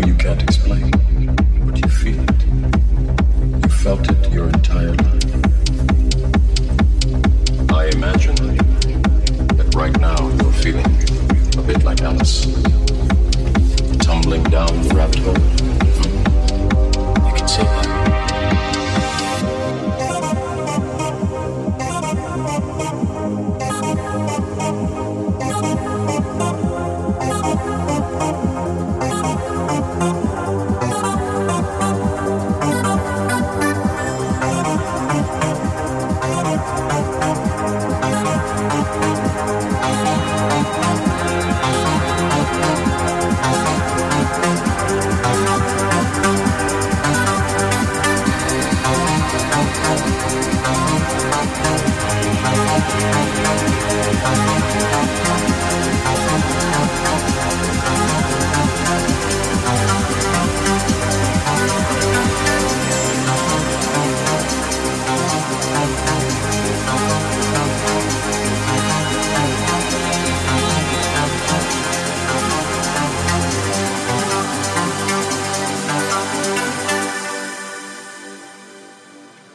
know you can't explain, but you feel it. You felt it your entire life. I imagine that right now you're feeling a bit like Alice, tumbling down the rabbit hole. You can see that.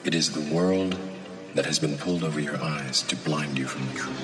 It is the world that has been pulled over your eyes to blind you from the truth.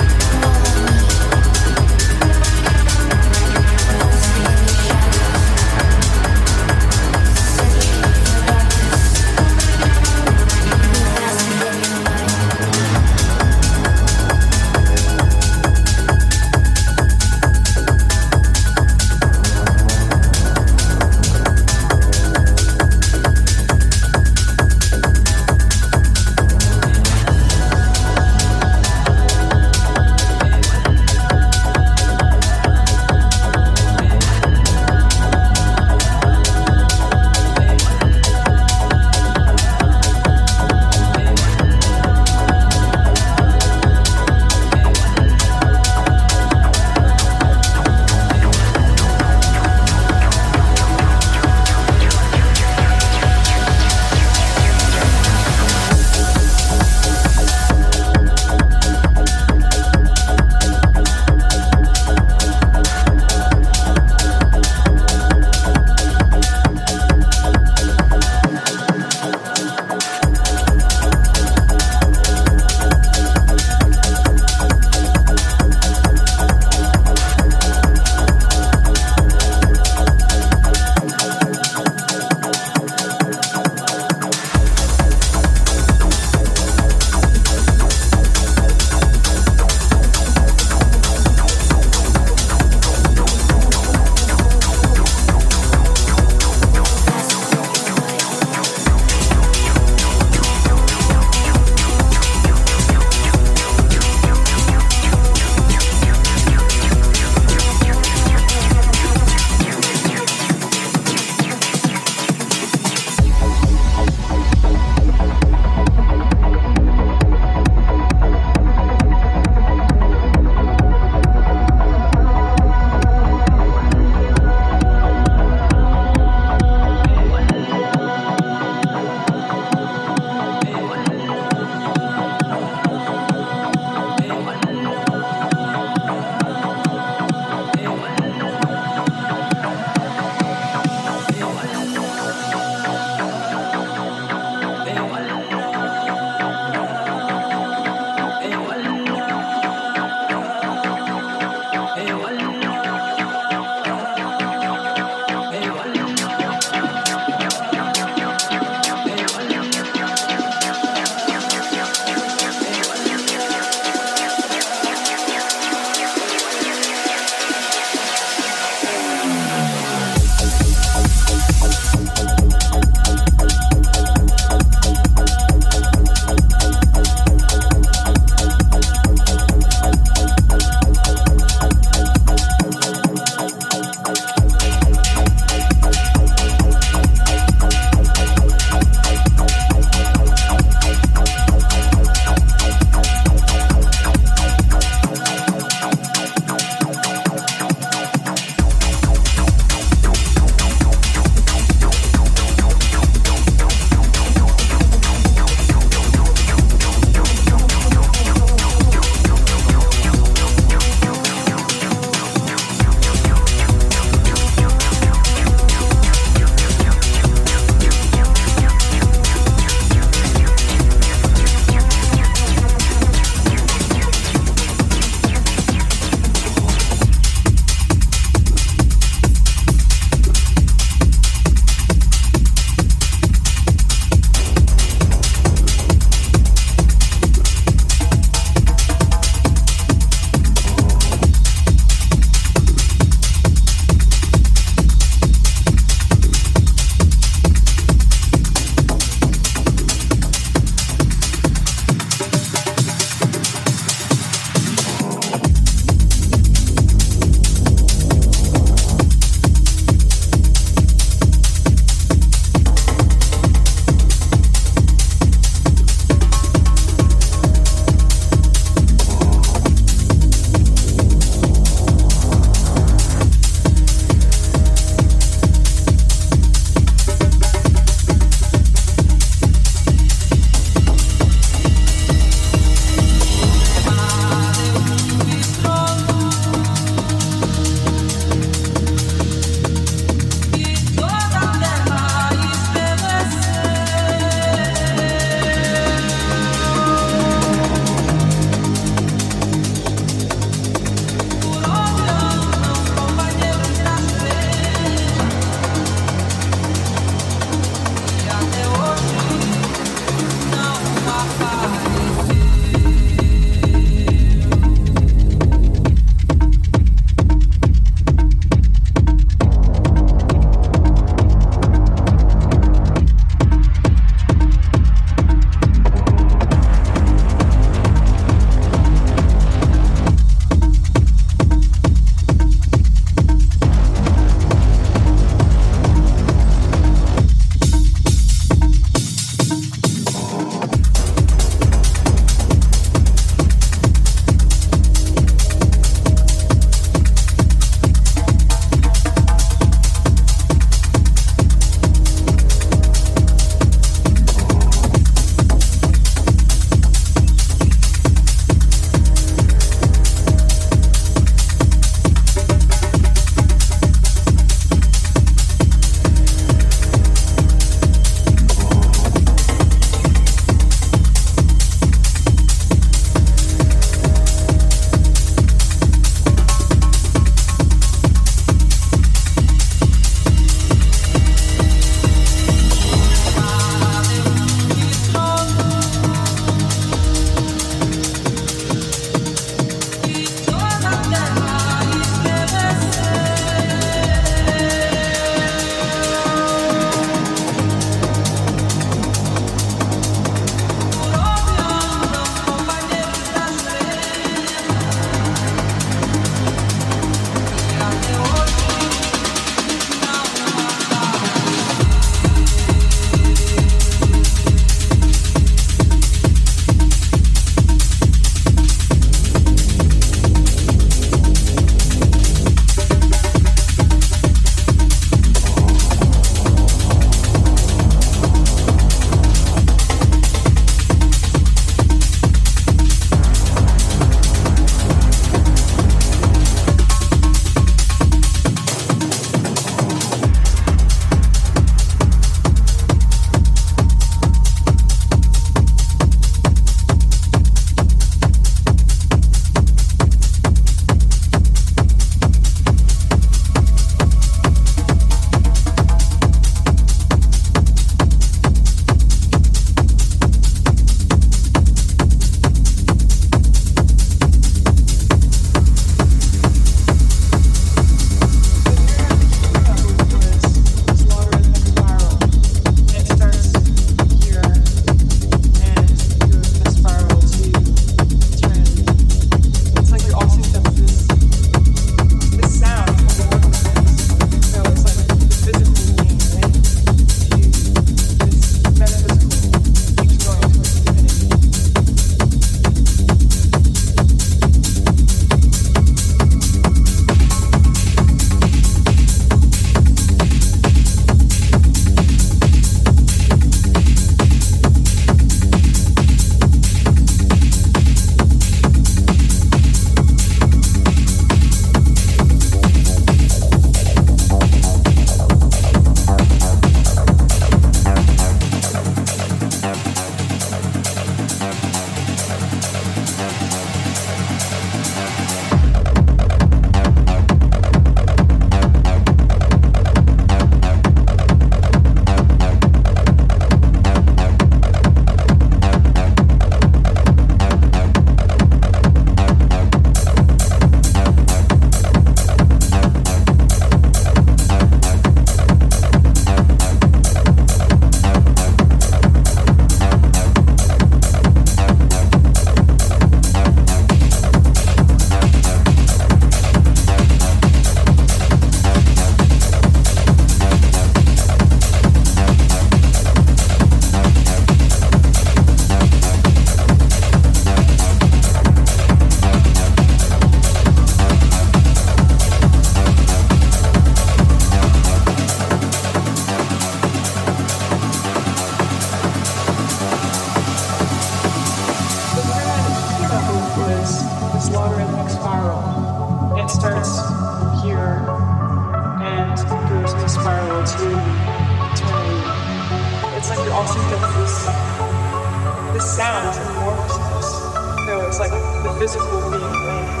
concept of this sound is amorphousness. No, it's like the physical being linked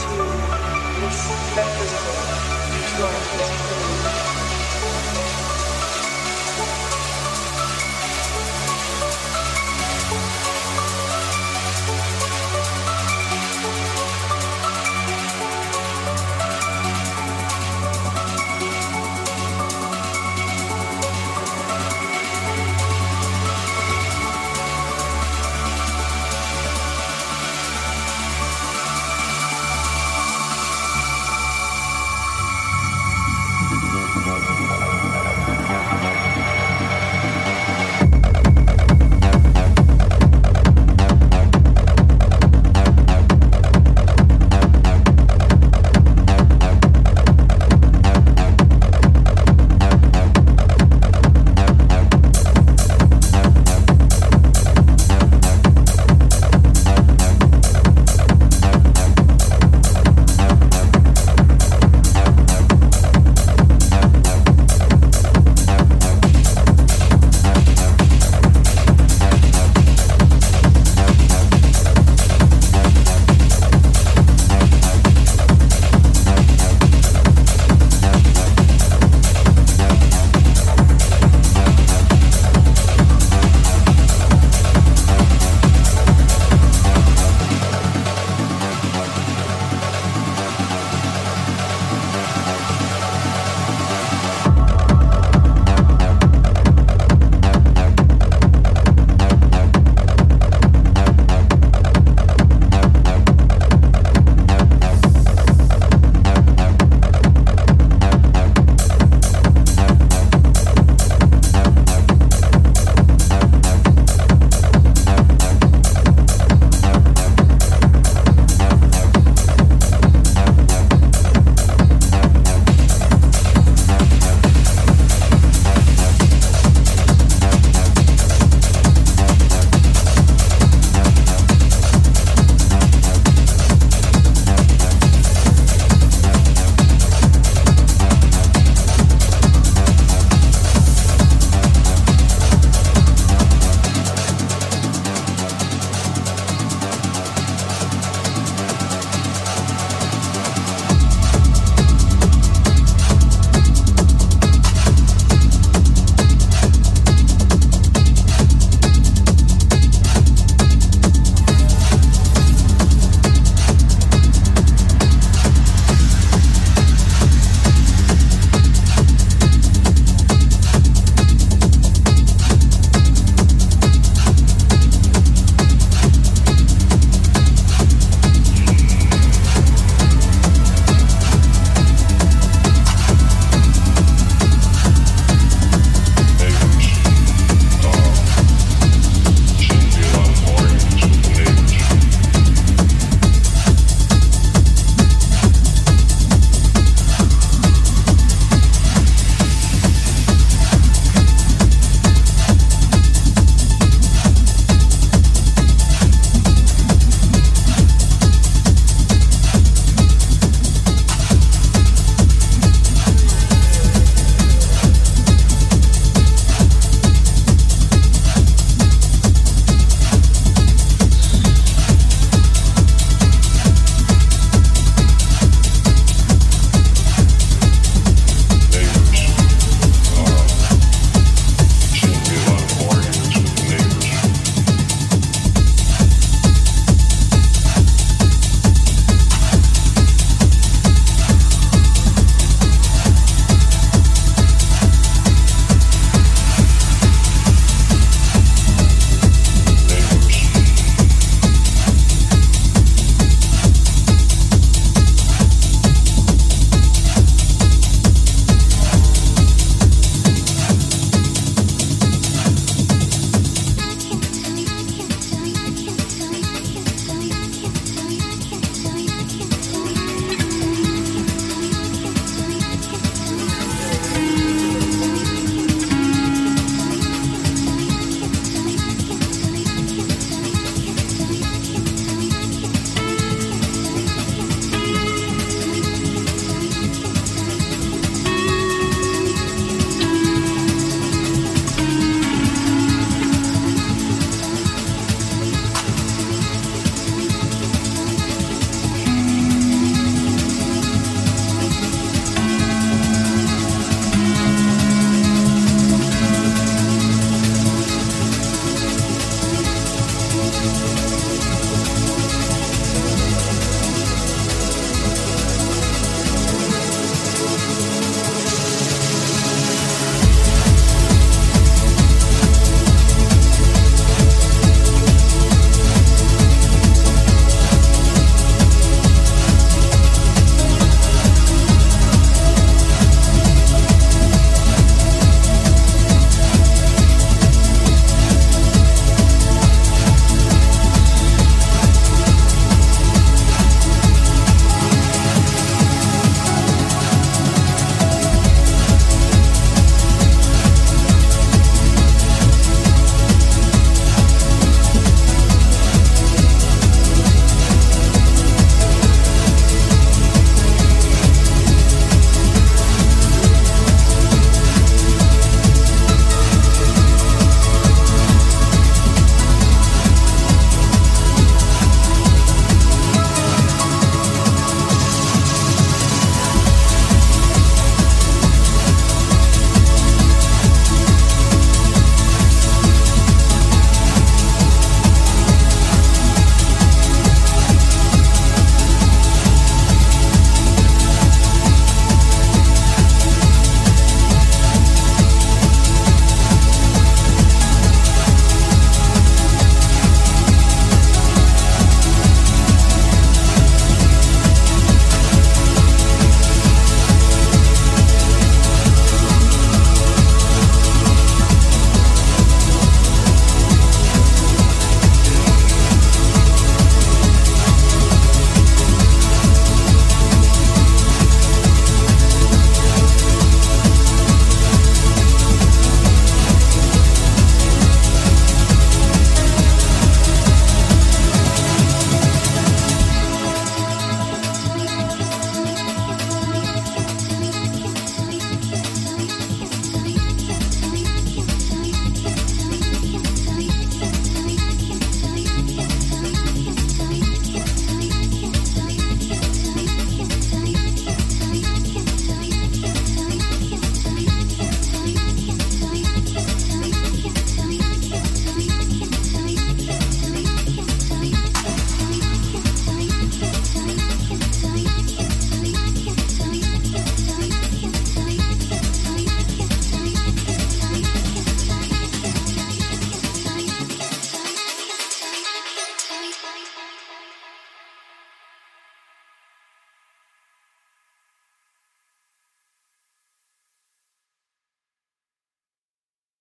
to this metaphysical, which is going to this